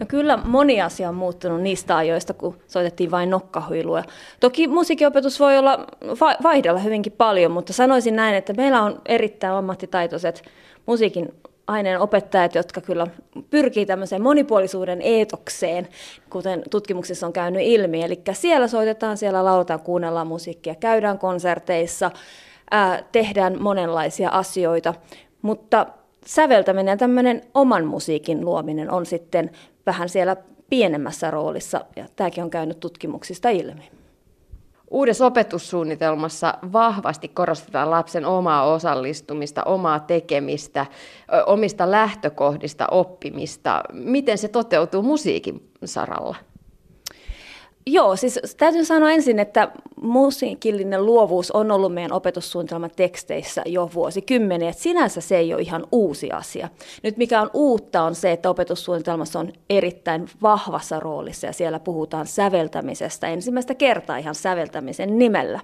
No kyllä moni asia on muuttunut niistä ajoista, kun soitettiin vain nokkahuilua. Toki musiikinopetus voi olla vaihdella hyvinkin paljon, mutta sanoisin näin, että meillä on erittäin ammattitaitoiset musiikin aineen opettajat, jotka kyllä pyrkii tämmöiseen monipuolisuuden eetokseen, kuten tutkimuksissa on käynyt ilmi. Eli siellä soitetaan, siellä lauletaan, kuunnellaan musiikkia, käydään konserteissa, tehdään monenlaisia asioita, mutta säveltäminen ja tämmöinen oman musiikin luominen on sitten vähän siellä pienemmässä roolissa, ja tämäkin on käynyt tutkimuksista ilmi. Uudessa opetussuunnitelmassa vahvasti korostetaan lapsen omaa osallistumista, omaa tekemistä, omista lähtökohdista oppimista. Miten se toteutuu musiikin saralla? Joo, siis täytyy sanoa ensin, että musiikillinen luovuus on ollut meidän opetussuunnitelmateksteissä jo vuosikymmeniä. Sinänsä se ei ole ihan uusi asia. Nyt mikä on uutta on se, että opetussuunnitelmassa on erittäin vahvassa roolissa ja siellä puhutaan säveltämisestä ensimmäistä kertaa ihan säveltämisen nimellä.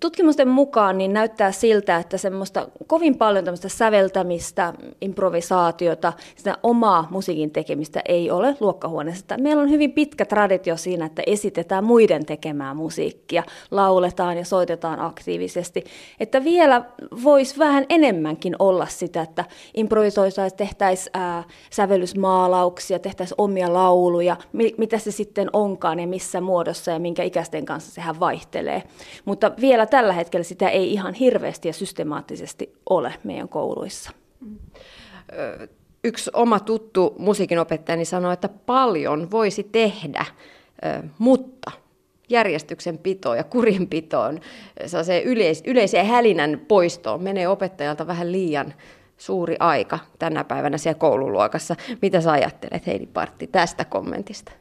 Tutkimusten mukaan niin näyttää siltä, että semmoista kovin paljon tämmöistä säveltämistä, improvisaatiota, sitä omaa musiikin tekemistä ei ole luokkahuoneessa. Meillä on hyvin pitkä traditio siinä, että esitetään muiden tekemää musiikkia, lauletaan ja soitetaan aktiivisesti. Että vielä voisi vähän enemmänkin olla sitä, että improvisoitaisiin, tehtäisiin sävellysmaalauksia, tehtäisiin omia lauluja, mitä se sitten onkaan ja missä muodossa ja minkä ikäisten kanssa sehän vaihtelee. Mutta vielä tällä hetkellä sitä ei ihan hirveästi ja systemaattisesti ole meidän kouluissa. Yksi oma tuttu musiikinopettajani sanoi, että paljon voisi tehdä, mutta järjestyksen pitoon ja kurinpitoon, sellaiseen yleiseen hälinän poistoon menee opettajalta vähän liian suuri aika tänä päivänä siellä koululuokassa. Mitä sä ajattelet, Heidi Partti, tästä kommentista?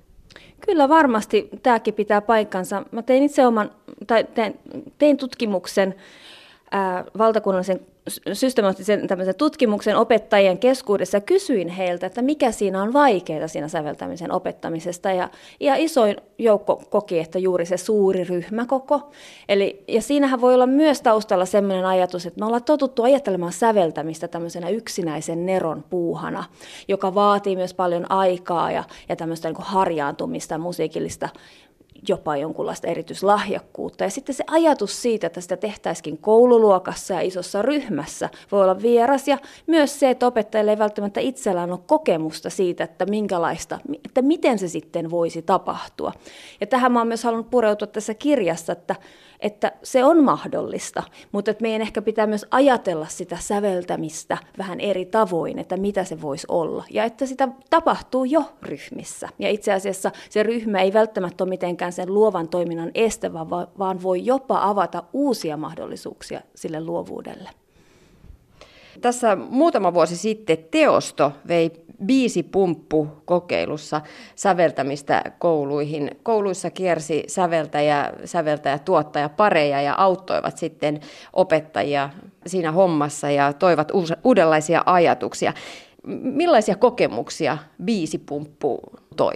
Kyllä varmasti tämäkin pitää paikkansa. Mä tein itse tein tutkimuksen, valtakunnallisen systemaattisen tämmöisen tutkimuksen opettajien keskuudessa ja kysyin heiltä, että mikä siinä on vaikeaa siinä säveltämisen opettamisesta. Ja isoin joukko koki, että juuri se suuri ryhmäkoko. Ja siinähän voi olla myös taustalla sellainen ajatus, että me ollaan totuttu ajattelemaan säveltämistä tämmöisenä yksinäisen neron puuhana, joka vaatii myös paljon aikaa ja tämmöistä niin kuin harjaantumista musiikillista, jopa jonkunlaista erityislahjakkuutta. Ja sitten se ajatus siitä, että sitä tehtäisikin koululuokassa ja isossa ryhmässä, voi olla vieras. Ja myös se, että opettajille ei välttämättä itsellään ole kokemusta siitä, että miten se sitten voisi tapahtua. Ja tähän mä oon myös halunnut pureutua tässä kirjassa, että se on mahdollista, mutta että meidän ehkä pitää myös ajatella sitä säveltämistä vähän eri tavoin, että mitä se voisi olla. Ja että sitä tapahtuu jo ryhmissä. Ja itse asiassa se ryhmä ei välttämättä ole mitenkään sen luovan toiminnan este, vaan voi jopa avata uusia mahdollisuuksia sille luovuudelle. Tässä muutama vuosi sitten Teosto vei Biisipumppu-kokeilussa säveltämistä kouluihin. Kouluissa kiersi säveltäjä-tuottaja pareja ja auttoivat sitten opettajia siinä hommassa ja toivat uudenlaisia ajatuksia. Millaisia kokemuksia Biisipumppu toi?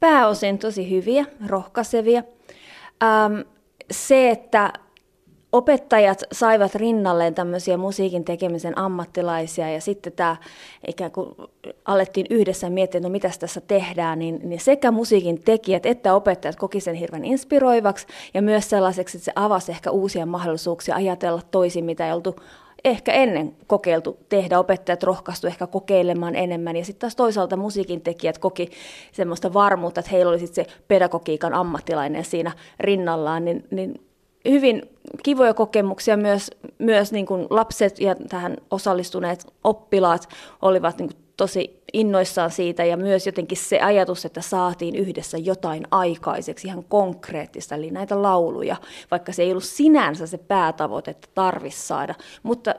Pääosin tosi hyviä, rohkaisevia. Se, että opettajat saivat rinnalleen tämmöisiä musiikin tekemisen ammattilaisia ja sitten tämä ikään kuin alettiin yhdessä miettiä, no mitäs tässä tehdään, niin sekä musiikin tekijät että opettajat koki sen hirveän inspiroivaksi ja myös sellaiseksi, että se avasi ehkä uusia mahdollisuuksia ajatella toisin, mitä ei oltu ehkä ennen kokeiltu tehdä. Opettajat rohkaistuivat ehkä kokeilemaan enemmän ja sitten taas toisaalta musiikin tekijät koki semmoista varmuutta, että heillä oli sitten se pedagogiikan ammattilainen siinä rinnallaan, niin hyvin kivoja kokemuksia myös niin kuin lapset ja tähän osallistuneet oppilaat olivat niin kuin tosi innoissaan siitä ja myös jotenkin se ajatus, että saatiin yhdessä jotain aikaiseksi ihan konkreettista, eli näitä lauluja, vaikka se ei ollut sinänsä se päätavoite, että tarvitsisi saada, mutta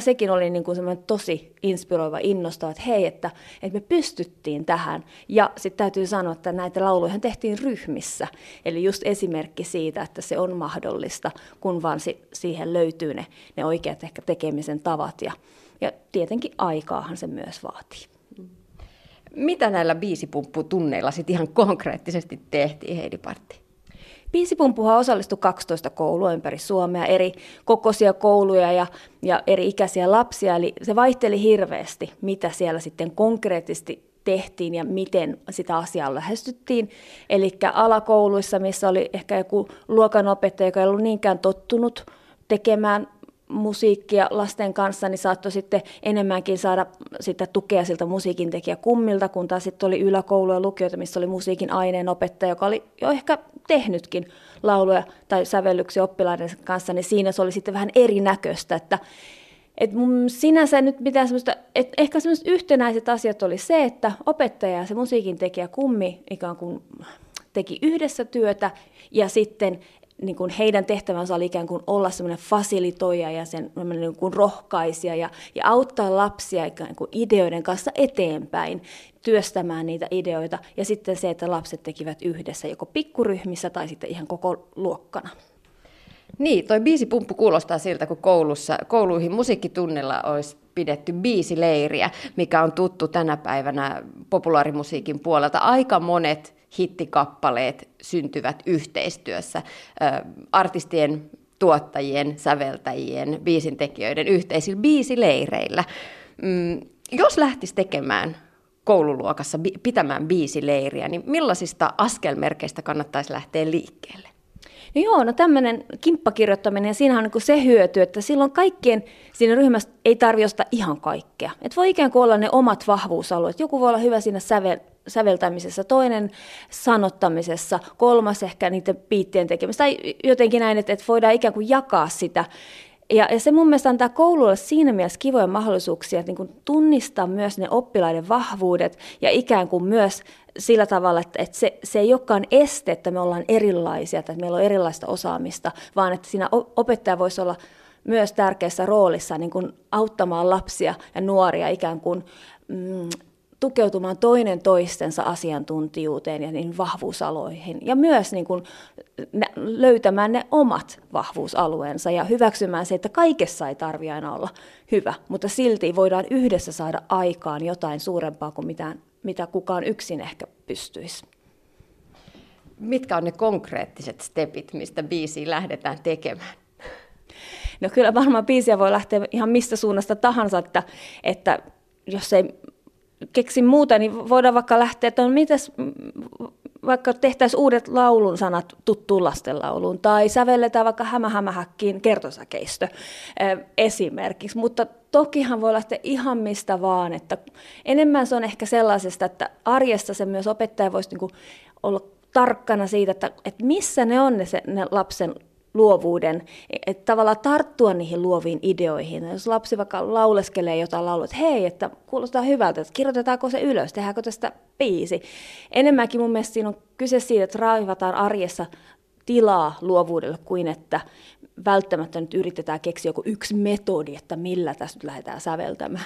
sekin oli niin kuin semmoinen tosi inspiroiva, innostava, että hei, että me pystyttiin tähän. Ja sitten täytyy sanoa, että näitä lauluja tehtiin ryhmissä. Eli just esimerkki siitä, että se on mahdollista, kun vaan siihen löytyy ne oikeat ehkä tekemisen tavat. Ja tietenkin aikaahan se myös vaatii. Mitä näillä biisipumpputunneilla sitten ihan konkreettisesti tehtiin, Heidi Partti? Biisipumppuhan osallistui 12 koulua ympäri Suomea, eri kokoisia kouluja ja eri ikäisiä lapsia, eli se vaihteli hirveästi, mitä siellä sitten konkreettisesti tehtiin ja miten sitä asiaa lähestyttiin. Eli alakouluissa, missä oli ehkä joku luokanopettaja, joka ei ollut niinkään tottunut tekemään musiikkia lasten kanssa, niin saattoi sitten enemmänkin saada sitä tukea siltä musiikintekijäkummilta, kun taas sitten oli yläkoulu ja lukioita, missä oli musiikin aineenopettaja, joka oli jo ehkä tehnytkin lauluja tai sävellyksiä oppilaiden kanssa, niin siinä se oli sitten vähän erinäköistä, että sinänsä nyt mitään semmoista, että ehkä semmoiset yhtenäiset asiat oli se, että opettaja ja se musiikintekijäkummi ikään kuin teki yhdessä työtä ja sitten niin kuin heidän tehtävänsä oli ikään kuin olla semmoinen fasilitoija ja sen niin kuin rohkaisija ja auttaa lapsia ikään kuin ideoiden kanssa eteenpäin, työstämään niitä ideoita. Ja sitten se, että lapset tekivät yhdessä joko pikkuryhmissä tai sitten ihan koko luokkana. Niin, toi biisipumppu kuulostaa siltä, kun kouluihin musiikkitunnilla olisi pidetty biisileiriä, mikä on tuttu tänä päivänä populaarimusiikin puolelta. Aika monet hittikappaleet syntyvät yhteistyössä artistien, tuottajien, säveltäjien, biisintekijöiden yhteisillä biisileireillä. Jos lähtisi tekemään koululuokassa, pitämään biisileiriä, niin millaisista askelmerkeistä kannattaisi lähteä liikkeelle? No joo, no tämmöinen kimppakirjoittaminen, siinä on niin se hyöty, että silloin kaikkien siinä ryhmässä ei tarvitse ostaa ihan kaikkea. Et voi ikään kuin olla ne omat vahvuusalueet. Joku voi olla hyvä siinä säveltämisessä, toinen sanottamisessa, kolmas ehkä niiden biittien tekemisessä. Tai jotenkin näin, että voidaan ikään kuin jakaa sitä. Ja se mun mielestä antaa koululle siinä mielessä kivoja mahdollisuuksia, että niin kuin tunnistaa myös ne oppilaiden vahvuudet ja ikään kuin myös sillä tavalla, että se ei olekaan este, että me ollaan erilaisia, että meillä on erilaista osaamista, vaan että siinä opettaja voisi olla myös tärkeässä roolissa niin kuin auttamaan lapsia ja nuoria ikään kuin tukeutumaan toinen toistensa asiantuntijuuteen ja niihin vahvuusaloihin. Ja myös niin kuin löytämään ne omat vahvuusalueensa ja hyväksymään se, että kaikessa ei tarvitse aina olla hyvä, mutta silti voidaan yhdessä saada aikaan jotain suurempaa kuin mitä kukaan yksin ehkä pystyisi. Mitkä on ne konkreettiset stepit, mistä biisiä lähdetään tekemään? No kyllä varmaan biisiä voi lähteä ihan mistä suunnasta tahansa, että jos ei keksin muuta, niin voidaan vaikka lähteä, että vaikka tehtäisiin uudet laulun sanat tuttuun lastenlauluun tai sävelletään vaikka hämähämähäkkiin kertosäkeistö esimerkiksi, mutta tokihan voi lähteä ihan mistä vaan, että enemmän se on ehkä sellaisesta, että arjessa se myös opettaja voisi niin kuin olla tarkkana siitä, että missä ne on ne lapsen luovuuden, että tavallaan tarttua niihin luoviin ideoihin. Jos lapsi vaikka lauleskelee jotain laulua, että hei, että kuulostaa hyvältä, että kirjoitetaanko se ylös, tehdäänkö tästä biisi. Enemmänkin mun mielestä siinä on kyse siitä, että raivataan arjessa tilaa luovuudelle kuin että välttämättä nyt yritetään keksiä joku yksi metodi, että millä tässä nyt lähdetään säveltämään.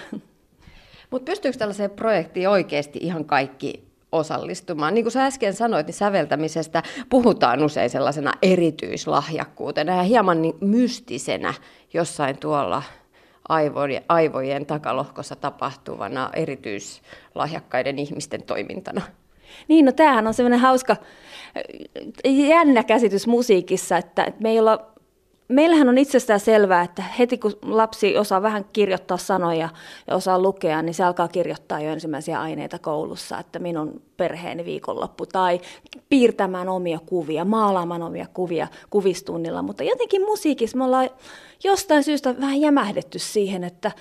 Mutta pystyykö tällaiseen projektiin oikeasti ihan kaikki osallistumaan? Niin kuin sä äsken sanoit, niin säveltämisestä puhutaan usein sellaisena erityislahjakkuutena ja hieman niin mystisenä jossain tuolla aivojen takalohkossa tapahtuvana erityislahjakkaiden ihmisten toimintana. Niin, no tämähän on sellainen hauska, jännä käsitys musiikissa, että meillähän on itsestään selvää, että heti kun lapsi osaa vähän kirjoittaa sanoja ja osaa lukea, niin se alkaa kirjoittaa jo ensimmäisiä aineita koulussa, että minun perheeni viikonloppu, tai piirtämään omia kuvia, maalaamaan omia kuvia kuvistunnilla. Mutta jotenkin musiikissa me ollaan jostain syystä vähän jämähdetty siihen, että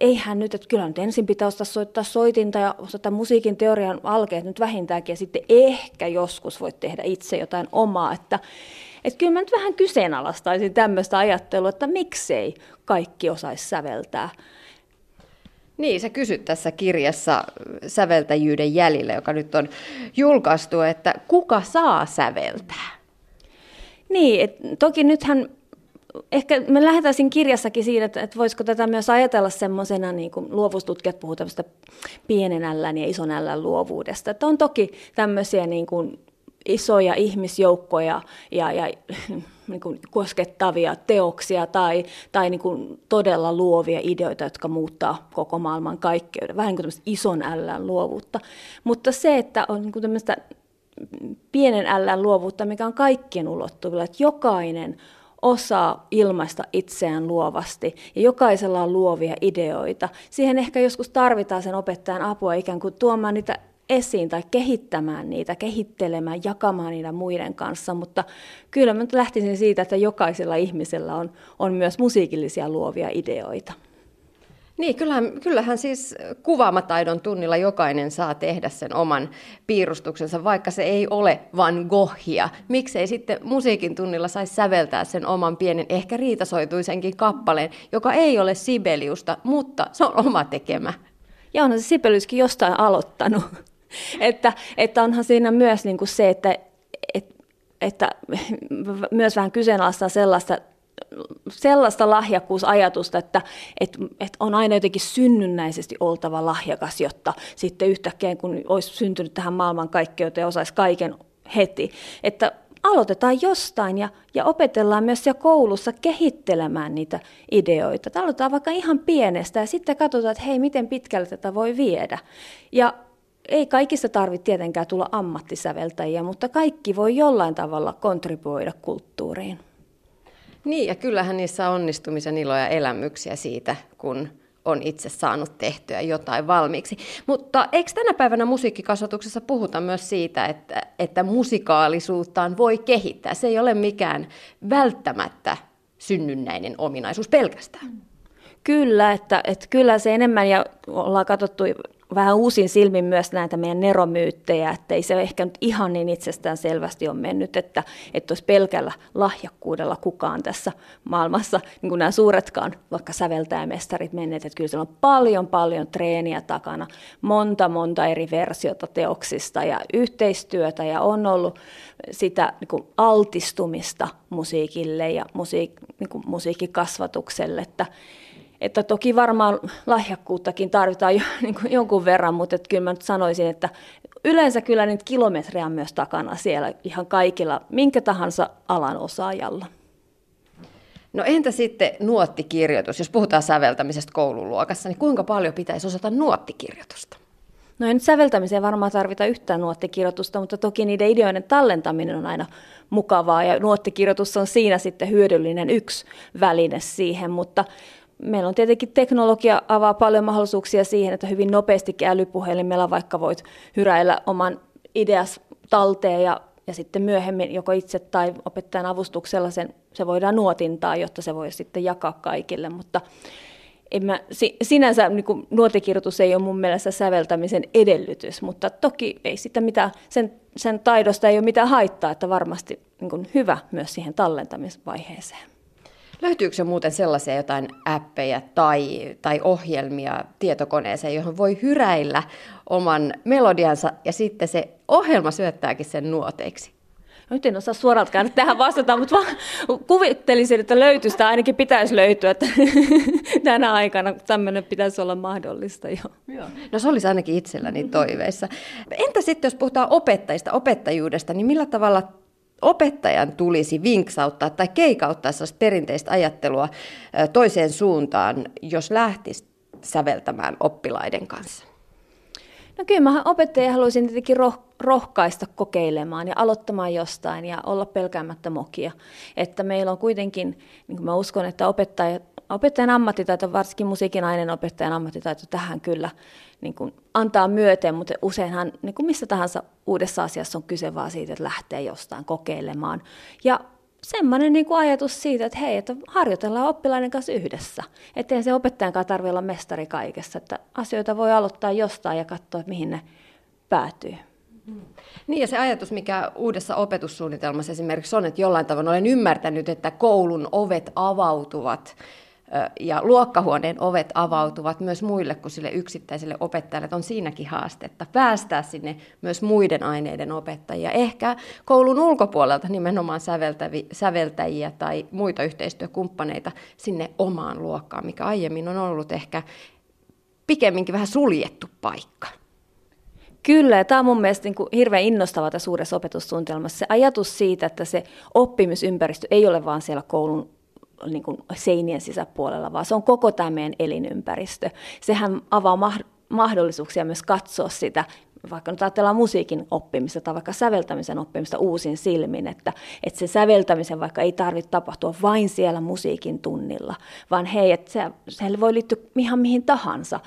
eihän nyt, että kyllä nyt ensin pitää osata soittaa soitinta ja osata musiikin teorian alkeet nyt vähintäänkin, ja sitten ehkä joskus voit tehdä itse jotain omaa, että kyllä mä nyt vähän kyseenalaistaisin tämmöistä ajattelua, että miksei kaikki osaisi säveltää. Niin, sä kysyt tässä kirjassa Säveltäjyyden jäljillä, joka nyt on julkaistu, että kuka saa säveltää? Niin, toki nythän ehkä me lähdetään siinä kirjassakin siitä, että voisiko tätä myös ajatella semmoisena, niin kuin luovuustutkijat puhuvat tämmöistä pienen ällän ja ison ällän luovuudesta. Että on toki tämmöisiä niin kuin isoja ihmisjoukkoja ja niin kuin koskettavia teoksia tai niin kuin todella luovia ideoita, jotka muuttaa koko maailman kaikkeuden. Vähän niin kuin tämmöistä ison ällän luovuutta. Mutta se, että on niin kuin tämmöistä pienen ällän luovuutta, mikä on kaikkien ulottuvilla, että jokainen osaa ilmaista itseään luovasti ja jokaisella on luovia ideoita. Siihen ehkä joskus tarvitaan sen opettajan apua ikään kuin tuomaan niitä esiin tai kehittämään niitä, kehittelemään, jakamaan niitä muiden kanssa, mutta kyllä mä nyt lähtisin siitä, että jokaisella ihmisellä on myös musiikillisia luovia ideoita. Niin, kyllähän siis kuvaamataidon tunnilla jokainen saa tehdä sen oman piirustuksensa, vaikka se ei ole Van Goghia. Miksei sitten musiikin tunnilla saisi säveltää sen oman pienen, ehkä riitasoituisenkin kappaleen, joka ei ole Sibeliusta, mutta se on oma tekemä. Ja onhan se Sibeliuskin jostain aloittanut. että onhan siinä myös niin kuin se, että myös vähän kyseenalaistaa sellaista lahjakkuusajatusta, että on aina jotenkin synnynnäisesti oltava lahjakas, jotta sitten yhtäkkiä kun olisi syntynyt tähän maailmankaikkeuteen ja osaisi kaiken heti. Että aloitetaan jostain ja opetellaan myös siellä koulussa kehittelemään niitä ideoita. Että aloitetaan vaikka ihan pienestä ja sitten katsotaan, että hei, miten pitkälle tätä voi viedä. Ja ei kaikista tarvitse tietenkään tulla ammattisäveltäjiä, mutta kaikki voi jollain tavalla kontribuoida kulttuuriin. Niin, ja kyllähän niissä onnistumisen iloja ja elämyksiä siitä, kun on itse saanut tehtyä jotain valmiiksi. Mutta eikö tänä päivänä musiikkikasvatuksessa puhuta myös siitä, että musikaalisuuttaan voi kehittää? Se ei ole mikään välttämättä synnynnäinen ominaisuus pelkästään. Kyllä, että kyllä se enemmän, ja ollaan katsottu vähän uusin silmin myös näitä meidän neromyyttejä, että ei se ehkä nyt ihan niin itsestään selvästi ole mennyt, että olisi pelkällä lahjakkuudella kukaan tässä maailmassa, niin kuin nämä suuretkaan vaikka säveltäjämestarit menneet, että kyllä siellä on paljon treeniä takana, monta eri versiota teoksista ja yhteistyötä ja on ollut sitä niin kuin altistumista musiikille ja musiikkikasvatukselle, että toki varmaan lahjakkuuttakin tarvitaan jo, niin kuin jonkun verran, mutta kyllä mä nyt sanoisin, että yleensä kyllä niitä kilometrejä on myös takana siellä ihan kaikilla, minkä tahansa alan osaajalla. No entä sitten nuottikirjoitus? Jos puhutaan säveltämisestä koululuokassa, niin kuinka paljon pitäisi osata nuottikirjoitusta? No ei nyt säveltämiseen varmaan tarvita yhtään nuottikirjoitusta, mutta toki niiden ideoiden tallentaminen on aina mukavaa ja nuottikirjoitus on siinä sitten hyödyllinen yksi väline siihen, mutta meillä on tietenkin teknologia avaa paljon mahdollisuuksia siihen, että hyvin nopeastikin älypuhelimella vaikka voit hyräillä oman ideas talteen ja sitten myöhemmin joko itse tai opettajan avustuksella se voidaan nuotintaa, jotta se voi sitten jakaa kaikille. Mutta sinänsä niin kuin nuotikirjoitus ei ole mun mielestä säveltämisen edellytys, mutta toki ei sitä mitään, sen taidosta ei ole mitään haittaa, että varmasti niin kuin hyvä myös siihen tallentamisvaiheeseen. Löytyykö se muuten sellaisia jotain appeja tai ohjelmia tietokoneeseen, johon voi hyräillä oman melodiansa ja sitten se ohjelma syöttääkin sen nuoteiksi? No, nyt en osaa suoraltaan tähän vastata, mutta kuvittelisin, että löytyisi tai ainakin pitäisi löytyä, että tänä aikana tämmöinen pitäisi olla mahdollista jo. No se olisi ainakin itselläni toiveissa. Entä sitten jos puhutaan opettajista, opettajuudesta, niin millä tavalla opettajan tulisi vinksauttaa tai keikauttaa sellaista perinteistä ajattelua toiseen suuntaan, jos lähtisi säveltämään oppilaiden kanssa? No kyllä mä opettajia haluaisin tietenkin rohkaista kokeilemaan ja aloittamaan jostain ja olla pelkäämättä mokia. Että meillä on kuitenkin, niin kuin mä uskon, että opettajan ammattitaito, varsinkin musiikinainen opettajan ammattitaito tähän kyllä niin kuin antaa myöten, mutta useinhan niin kuin missä tahansa uudessa asiassa on kyse vaan siitä, että lähtee jostain kokeilemaan. Ja semmoinen niin kuin ajatus siitä, että hei, että harjoitellaan oppilaiden kanssa yhdessä. Ettei se opettajankaan tarvitse olla mestari kaikessa, että asioita voi aloittaa jostain ja katsoa, että mihin ne päätyy. Niin ja se ajatus, mikä uudessa opetussuunnitelmassa esimerkiksi on, että jollain tavalla olen ymmärtänyt, että koulun ovet avautuvat ja luokkahuoneen ovet avautuvat myös muille kuin sille yksittäiselle opettajalle, että on siinäkin haastetta päästää sinne myös muiden aineiden opettajia, ehkä koulun ulkopuolelta nimenomaan säveltäjiä tai muita yhteistyökumppaneita sinne omaan luokkaan, mikä aiemmin on ollut ehkä pikemminkin vähän suljettu paikka. Kyllä, ja tämä on mun mielestä niin kuin hirveän innostava tässä uudessa opetussuunnitelmassa, se ajatus siitä, että se oppimisympäristö ei ole vaan siellä koulun niin kuin seinien sisäpuolella, vaan se on koko tämä meidän elinympäristö. Sehän avaa mahdollisuuksia myös katsoa sitä vaikka nyt ajatellaan musiikin oppimista tai vaikka säveltämisen oppimista uusin silmin, että se säveltämisen vaikka ei tarvitse tapahtua vain siellä musiikin tunnilla, vaan hei, että se voi liittyä ihan mihin tahansa.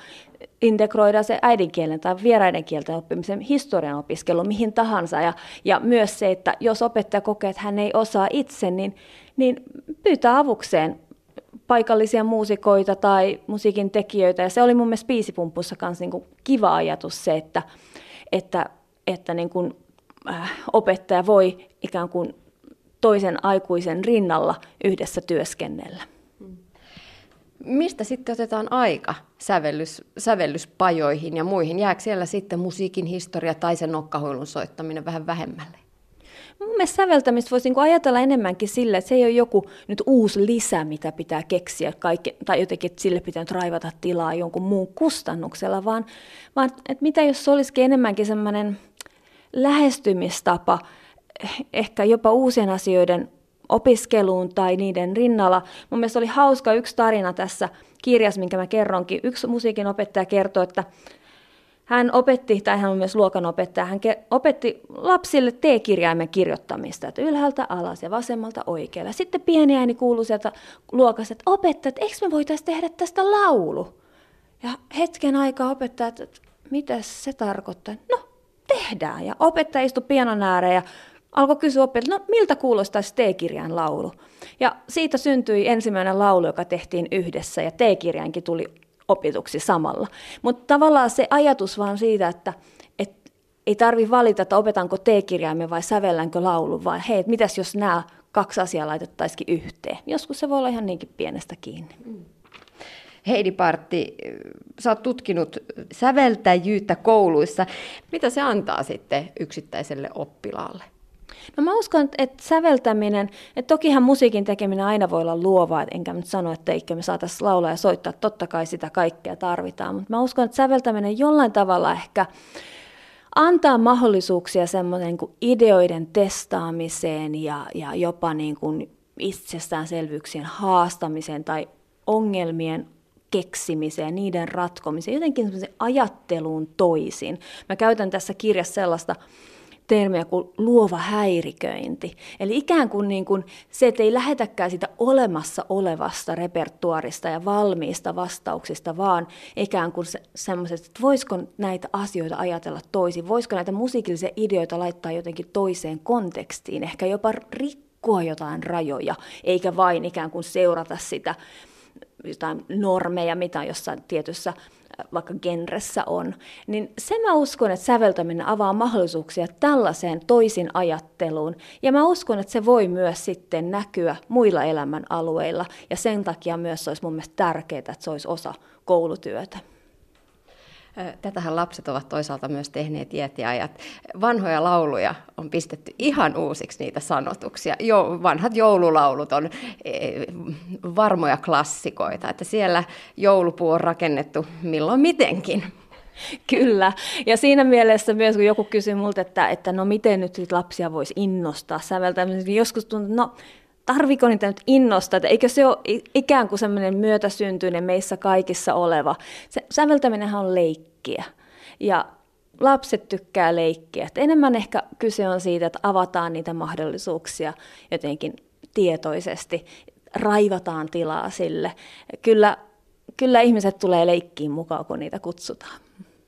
Integroida se äidinkielen tai vieraiden kielten oppimisen historian opiskelu mihin tahansa. Ja myös se, että jos opettaja kokee, että hän ei osaa itse, niin pyytää avukseen paikallisia muusikoita tai musiikin tekijöitä. Ja se oli mun mielestä Biisipumpussa myös niin kiva ajatus se, että niin kuin opettaja voi ikään kuin toisen aikuisen rinnalla yhdessä työskennellä. Mistä sitten otetaan aika sävellyspajoihin ja muihin? Jääkö siellä sitten musiikin historia tai sen nokkahuilun soittaminen vähän vähemmälle? Mun mielestä säveltämistä voisi ajatella enemmänkin sille, että se ei ole joku nyt uusi lisä, mitä pitää keksiä tai jotenkin, että sille pitää nyt raivata tilaa jonkun muun kustannuksella, vaan että mitä jos se olisikin enemmänkin semmoinen lähestymistapa, ehkä jopa uusien asioiden opiskeluun tai niiden rinnalla. Mun mielestä oli hauska yksi tarina tässä kirjassa, minkä mä kerronkin. Yksi musiikin opettaja kertoi, että hän opetti, tai hän on myös luokanopettaja, hän opetti lapsille T-kirjaimen kirjoittamista, että ylhäältä alas ja vasemmalta oikealla. Sitten pieni ääni kuului sieltä luokasta, että opettaja, että eikö me voitaisiin tehdä tästä laulu? Ja hetken aikaa opettaja, että mitä se tarkoittaa? No, tehdään. Ja opettaja istui pianon ääreen ja alkoi kysyä oppilailta, no miltä kuulostaisi T-kirjain laulu? Ja siitä syntyi ensimmäinen laulu, joka tehtiin yhdessä, ja T-kirjainkin tuli opituksi samalla. Mutta tavallaan se ajatus vaan siitä, että ei tarvitse valita, että opetanko T-kirjaimen vai sävellänkö laulu, vaan hei, mitäs jos nämä kaksi asiaa laitettaisikin yhteen? Joskus se voi olla ihan niinkin pienestä kiinni. Heidi Partti, sä oot tutkinut säveltäjyyttä kouluissa. Mitä se antaa sitten yksittäiselle oppilaalle? No mä uskon, että säveltäminen, että tokihan musiikin tekeminen aina voi olla luovaa, enkä nyt sano, että eikö me saataisiin laulaa ja soittaa, totta kai sitä kaikkea tarvitaan, mutta mä uskon, että säveltäminen jollain tavalla ehkä antaa mahdollisuuksia semmoisen niin kuin ideoiden testaamiseen ja jopa niin kuin itsestäänselvyyksien haastamiseen tai ongelmien keksimiseen, niiden ratkomiseen, jotenkin semmoisen ajatteluun toisin. Mä käytän tässä kirjassa sellaista termiä kuin luova häiriköinti. Eli ikään kuin, se, että ei lähetäkään sitä olemassa olevasta repertuaarista ja valmiista vastauksista, vaan ikään kuin semmoiset, että voisiko näitä asioita ajatella toisin, voisiko näitä musiikillisia ideoita laittaa jotenkin toiseen kontekstiin, ehkä jopa rikkoa jotain rajoja, eikä vain ikään kuin seurata sitä jotain normeja, mitä jossain tietyssä vaikka genressä on, niin se mä uskon, että säveltäminen avaa mahdollisuuksia tällaiseen toisin ajatteluun, ja mä uskon, että se voi myös sitten näkyä muilla elämän alueilla, ja sen takia myös se olisi mun mielestä tärkeää, että se olisi osa koulutyötä. Tätähän lapset ovat toisaalta myös tehneet iät ja ajat. Vanhoja lauluja on pistetty ihan uusiksi niitä sanotuksia. Vanhat joululaulut on varmoja klassikoita, että siellä joulupuu on rakennettu milloin mitenkin. Kyllä, ja siinä mielessä myös, kun joku kysyy multa, että no miten nyt lapsia voisi innostaa säveltämistä, niin joskus tuntuu, no tarviiko niitä nyt innostaa, että eikö se ole ikään kuin semmoinen myötäsyntyinen meissä kaikissa oleva. Säveltäminenhän on leikkiä ja lapset tykkää leikkiä. Että enemmän ehkä kyse on siitä, että avataan niitä mahdollisuuksia jotenkin tietoisesti, raivataan tilaa sille. Kyllä ihmiset tulee leikkiin mukaan, kun niitä kutsutaan.